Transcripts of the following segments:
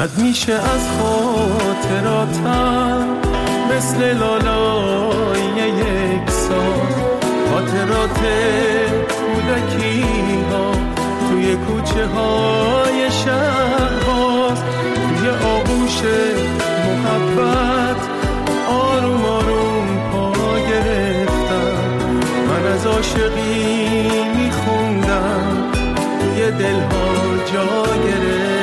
رد میشه از خاطراتم مثل لالای یک سال. خاطرات کودکی ها توی کوچه های شهر باز، توی آغوش محبت آروم آروم پا گرفتم. من از عاشقی میخوندم، توی دلها جا گرفتم.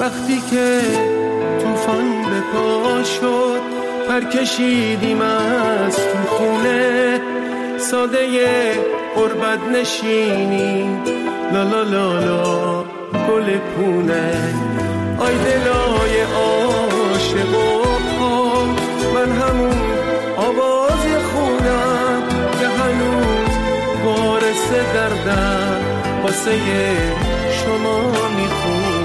وقتی که توفان به پا شد، پرکشیدیم از تو خونه ساده قربت نشینی، لا لا لا لا گل پونه. آی دلای عاشق ها، من همون آواز خونم که هنوز وارث دردم واسه شما میخونم.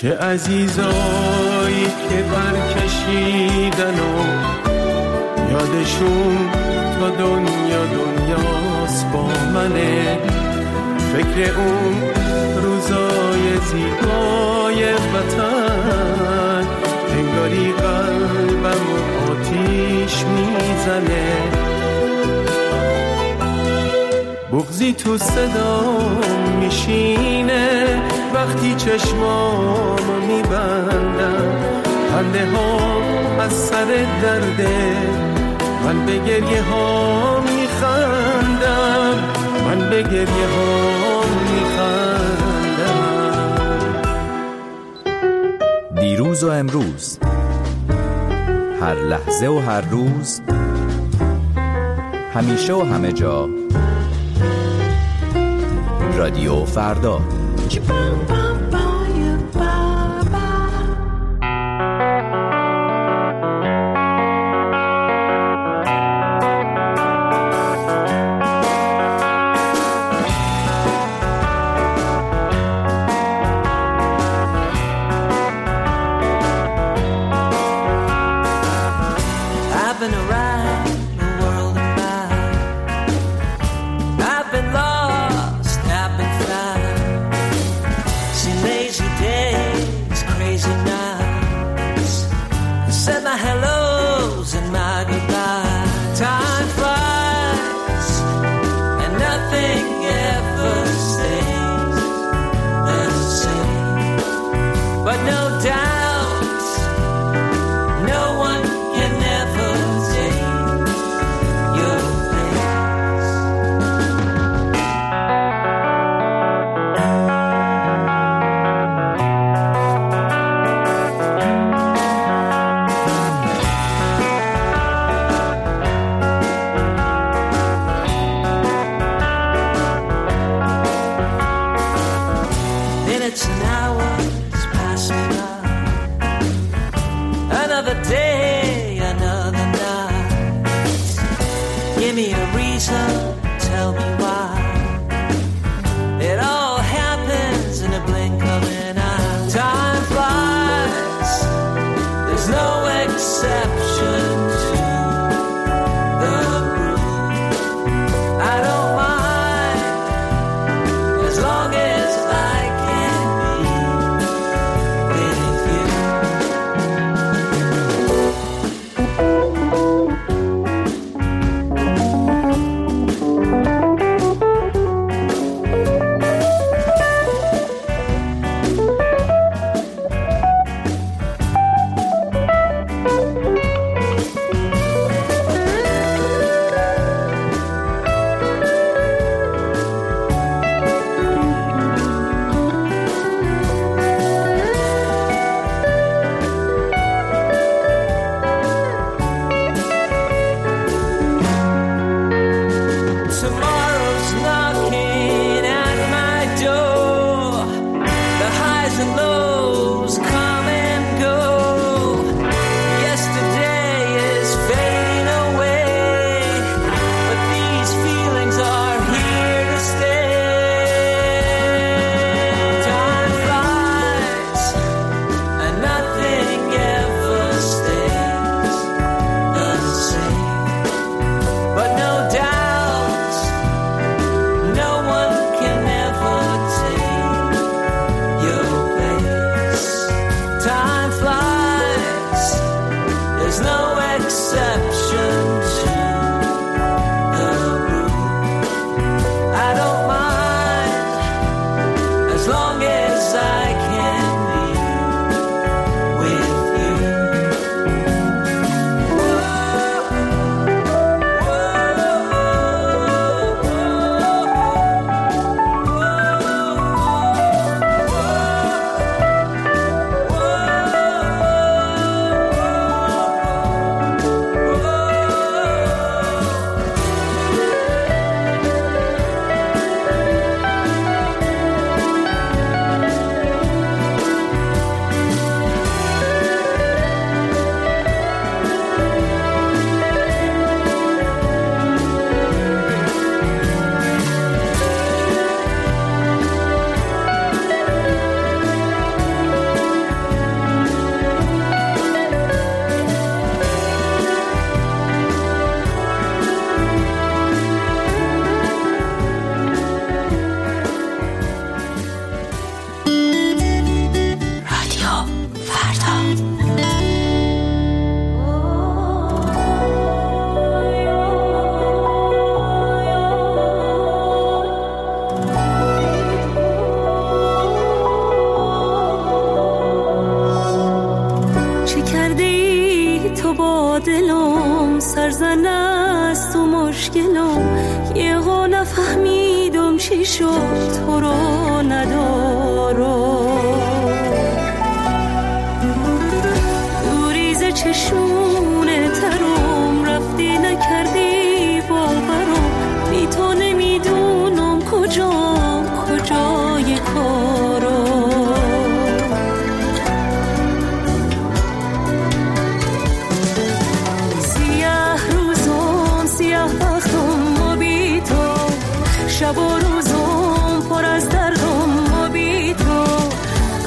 چه عزیزایی که برکشیدن و یادشون تا دنیا دنیاست با منه. فکر اون روزای زیبای وطن انگاری قلبم و آتیش میزنه. بغضی تو صدام میشینه وقتی چشمامو میبندم. خنده ها از سر درده، من به گریه ها میخندم، من به گریه ها میخندم. دیروز و امروز، هر لحظه و هر روز، همیشه و همه جا، رادیو فردا. another day, another night. Give me a reason, tell me why. It all happens in a blink of an eye. Time flies, there's no exception to the rule. I don't mind, as long as I can be with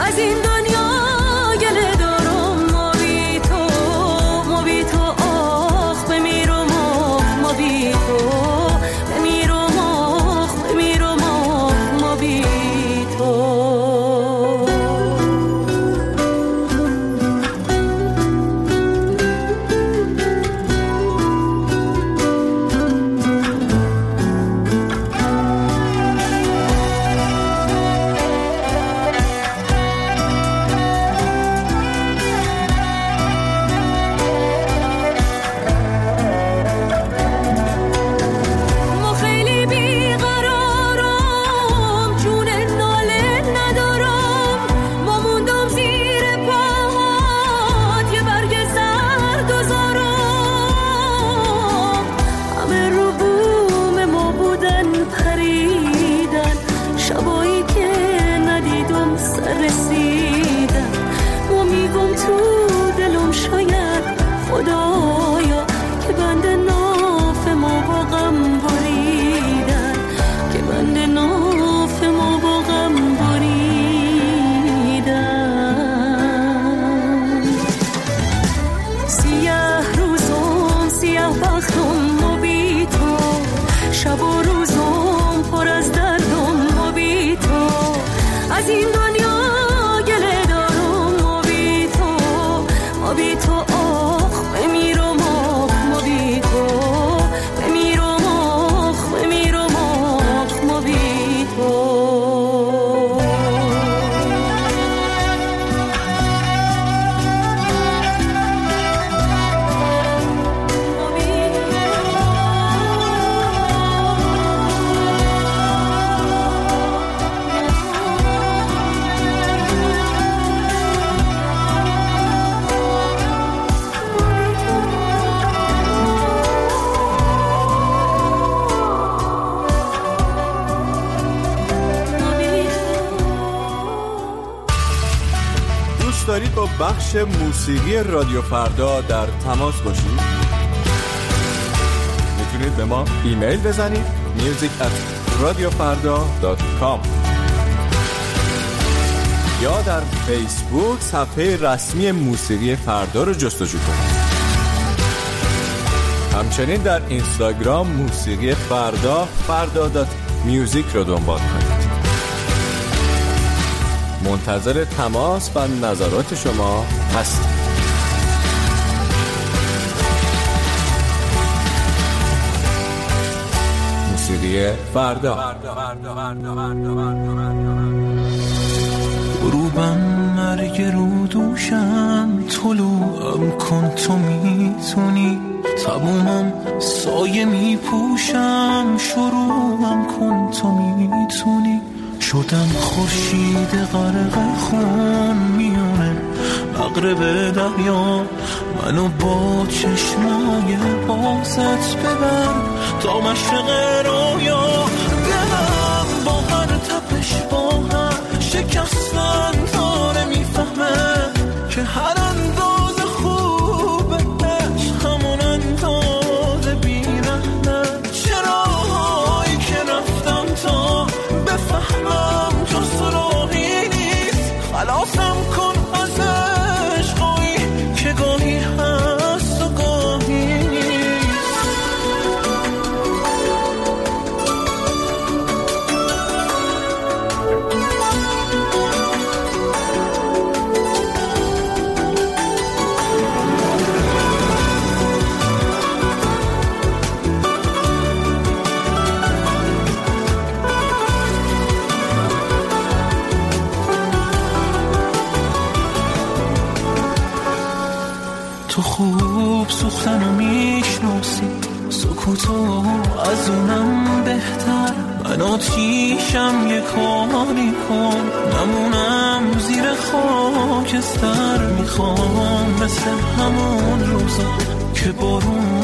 از این دنیا گله دارم ما بی تو. با بخش موسیقی رادیو فردا در تماس باشید. میتونید به ما ایمیل بزنید music@radiofarda.com یا در فیسبوک صفحه رسمی موسیقی فردا رو جستجو کنید. همچنین در اینستاگرام موسیقی فردا farda.music رو دنبال کنید. منتظر تماس و نظرات شما هستیم. موسیقی فردا. غروبم مرگ رو دوشم، طلوعم کن تو میتونی، تمومم سایه میپوشم، شروعم کن تو میتونی، شدم خورشید غرق خون، میونه مغرب دریا، منو با چشمای بازت ببر تا مشرق رویا، دلم با هر تپش با هر شکستن داره میفهمه که هر انداز خوب عشق همون انداز بیرهنه، چراهایی که رفتم تا بفهمم تو سراغی نیست، خلاصم کن از عشقایی که گاهی هست و گاهی نیست. تو خوب سوختنو میشناسی، سکوتو از اونم بهتر، من آتیشم یه کاری کن، نمونم زیر خاکستر، میخوام مثل همون روزا که بارون